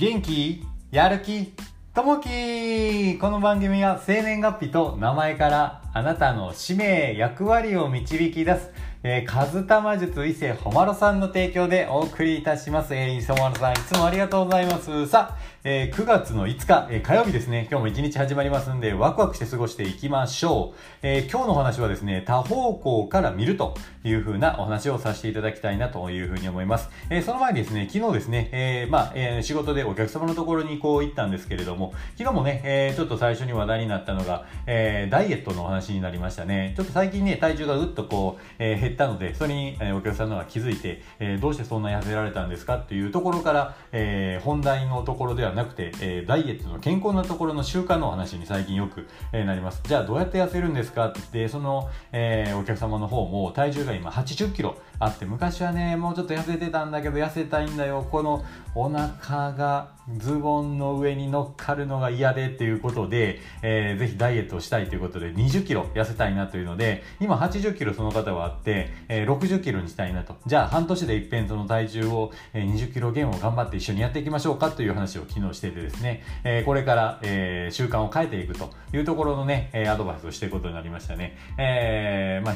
元気、やる気、ともき。この番組は生年月日と名前からあなたの使命、役割を導き出す、カズタマ術伊勢ほまろさんの提供でお送りいたします。伊勢ほまろさん、いつもありがとうございます。さあ、9月の5日、火曜日ですね。今日も1日始まりますんで、ワクワクして過ごしていきましょう。今日のお話はですね、多方向から見るという風なお話をさせていただきたいなという風に思います。その前にですね、昨日ですね、仕事でお客様のところに行ったんですけれども、昨日もね、ちょっと最初に話題になったのが、ダイエットのお話になりましたね。ちょっと最近ね、体重がぐっと減ったので、それにお客さんの方が気づいて、どうしてそんな痩せられたんですかというところから、本題のところではなくて、ダイエットの健康なところの習慣の話に最近よくなります。じゃあどうやって痩せるんですかって、その、お客様の方も体重が今80キロあって、昔はねもうちょっと痩せてたんだけど痩せたいんだよ、このお腹がズボンの上に乗っかるのが嫌でということで、ぜひダイエットをしたいということで20キロ痩せたいなというので、今80キロその方はあって、60キロにしたいなと。じゃあ半年で一遍その体重を20キロ減を頑張って一緒にやっていきましょうかという話を昨日していてですね、これから習慣を変えていくというところのねアドバイスをしていくことになりましたね。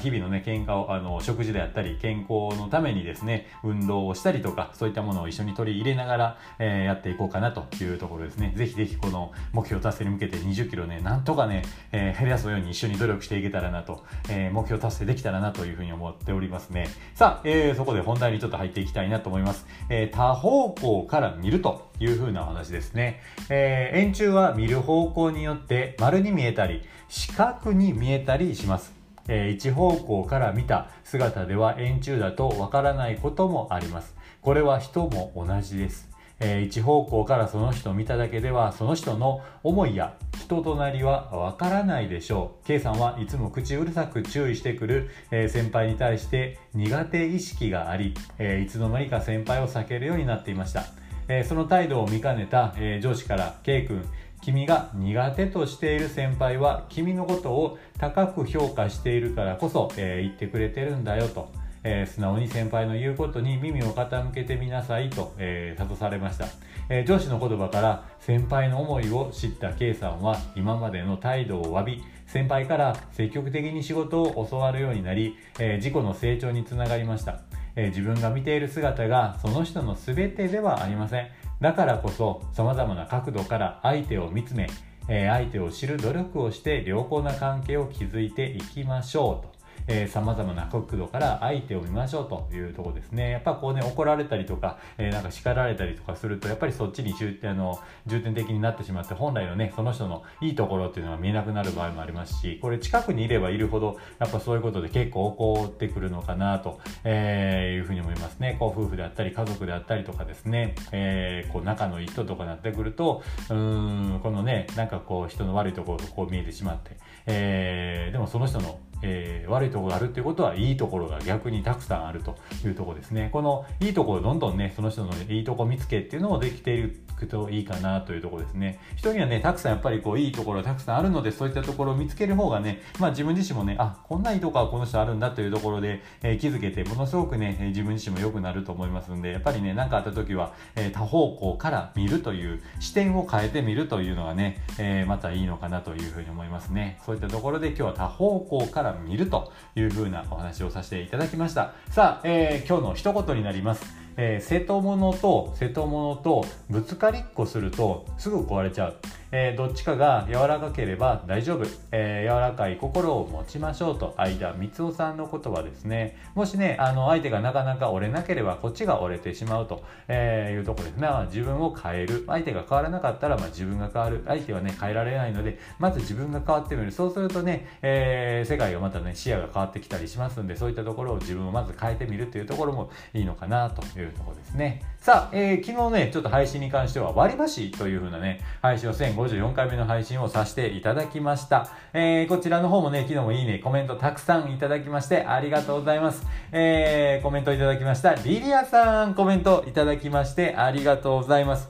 日々のね健康を食事であったり健康のためにですね運動をしたりとか、そういったものを一緒に取り入れながらやっていこうかなというところですね。ぜひぜひこの目標達成に向けて20キロねなんとかね減らすように一緒に努力していけたらなと、目標達成できたらなというふうに思っておりますね。さあ、そこで本題にちょっと入っていきたいなと思います。多方向から見るという風なお話ですね。円柱は見る方向によって丸に見えたり四角に見えたりします。一方向から見た姿では円柱だとわからないこともあります。これは人も同じです。一方向からその人を見ただけではその人の思いや人となりはわからないでしょう。 K さんはいつも口うるさく注意してくる、先輩に対して苦手意識があり、いつの間にか先輩を避けるようになっていました。その態度を見かねた、上司から K 君、君が苦手としている先輩は君のことを高く評価しているからこそ、言ってくれてるんだよと、素直に先輩の言うことに耳を傾けてみなさいと、諭されました。上司の言葉から先輩の思いを知った K さんは今までの態度を詫び、先輩から積極的に仕事を教わるようになり、自己の成長につながりました。自分が見ている姿がその人の全てではありません。だからこそ様々な角度から相手を見つめ、相手を知る努力をして良好な関係を築いていきましょうと、様々な角度から相手を見ましょうというところですね。やっぱこうね怒られたりとか、なんか叱られたりとかするとやっぱりそっちに重点的になってしまって、本来のねその人のいいところっていうのが見えなくなる場合もありますし、これ近くにいればいるほどやっぱそういうことで結構怒ってくるのかなと、いうふうに思いますね。夫婦であったり家族であったりとかですね、仲のいい人とかになってくるとこのねなんかこう人の悪いところがこう見えてしまって、でもその人の悪いところがあるっていうことはいいところが逆にたくさんあるというところですね。このいいところをどんどんねその人のいいところ見つけっていうのもできていくといいかなというところですね。人にはねたくさんやっぱりこういいところがたくさんあるので、そういったところを見つける方がね、自分自身もねこんないいところはこの人あるんだというところで、気づけてものすごくね自分自身も良くなると思いますんで、やっぱりね何かあった時は、多方向から見るという視点を変えてみるというのがね、またいいのかなというふうに思いますね。そういったところで今日は多方向から見るという風なお話をさせていただきました。さあ、今日の一言になります。瀬戸物とぶつかりっこするとすぐ壊れちゃう。どっちかが柔らかければ大丈夫、柔らかい心を持ちましょうと、相田光雄さんの言葉ですね。もしね相手がなかなか折れなければこっちが折れてしまうというところですね。自分を変える、相手が変わらなかったら自分が変わる、相手はね変えられないのでまず自分が変わってみる。そうするとね、世界がまたね視野が変わってきたりしますんで、そういったところを自分をまず変えてみるというところもいいのかなというところですね。さあ、昨日ねちょっと配信に関しては割り箸という風なね配信を54回目の配信をさせていただきました。こちらの方もね昨日もいいねコメントたくさんいただきましてありがとうございます。コメントいただきましたリリアさん、コメントいただきましてありがとうございます。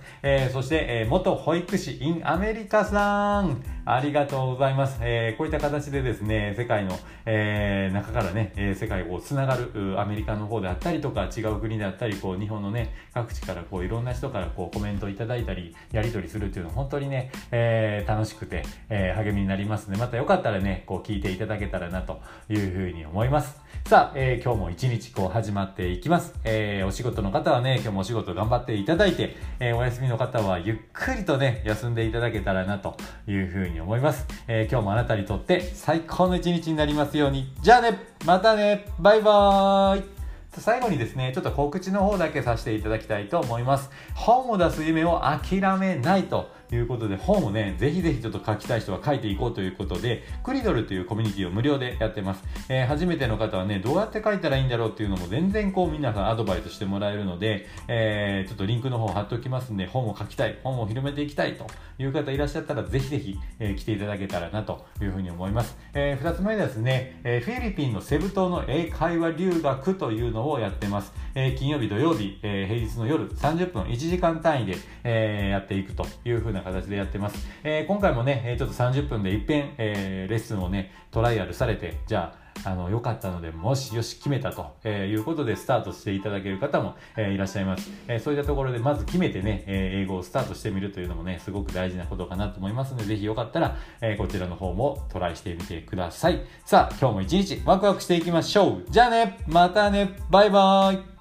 そして元保育士 in アメリカさん、ありがとうございます。こういった形でですね、世界の、中からね、世界をつながるアメリカの方であったりとか違う国であったり、こう日本のね各地からこういろんな人からこうコメントいただいたりやり取りするっていうのは本当にね、楽しくて、励みになりますので、またよかったらねこう聞いていただけたらなというふうに思います。さあ、今日も一日こう始まっていきます。お仕事の方はね今日もお仕事頑張っていただいて、お休みの方はゆっくりとね休んでいただけたらなというふうに思います。今日もあなたにとって最高の一日になりますように。じゃあね、またね、バイバーイ。最後にですね、ちょっと告知の方だけさせていただきたいと思います。本を出す夢を諦めないということで、本をねぜひぜひちょっと書きたい人は書いていこうということで、クリドルというコミュニティを無料でやってます。初めての方はねどうやって書いたらいいんだろうっていうのも全然こう皆さんアドバイスしてもらえるので、ちょっとリンクの方貼っておきますんで、本を書きたい、本を広めていきたいという方いらっしゃったらぜひぜひ、来ていただけたらなというふうに思います。2つ目ですね、フィリピンのセブ島の英会話留学というのをやってます。金曜日土曜日、平日の夜30分1時間単位で、やっていくというふうな形でやってます。今回もねちょっと30分で一遍、レッスンをねトライアルされて、じゃあ良かったので、もしよし決めたと、いうことでスタートしていただける方も、いらっしゃいます。そういったところでまず決めてね、英語をスタートしてみるというのもねすごく大事なことかなと思いますので、ぜひよかったら、こちらの方もトライしてみてください。さあ今日も一日ワクワクしていきましょう。じゃあね、またね、バイバーイ。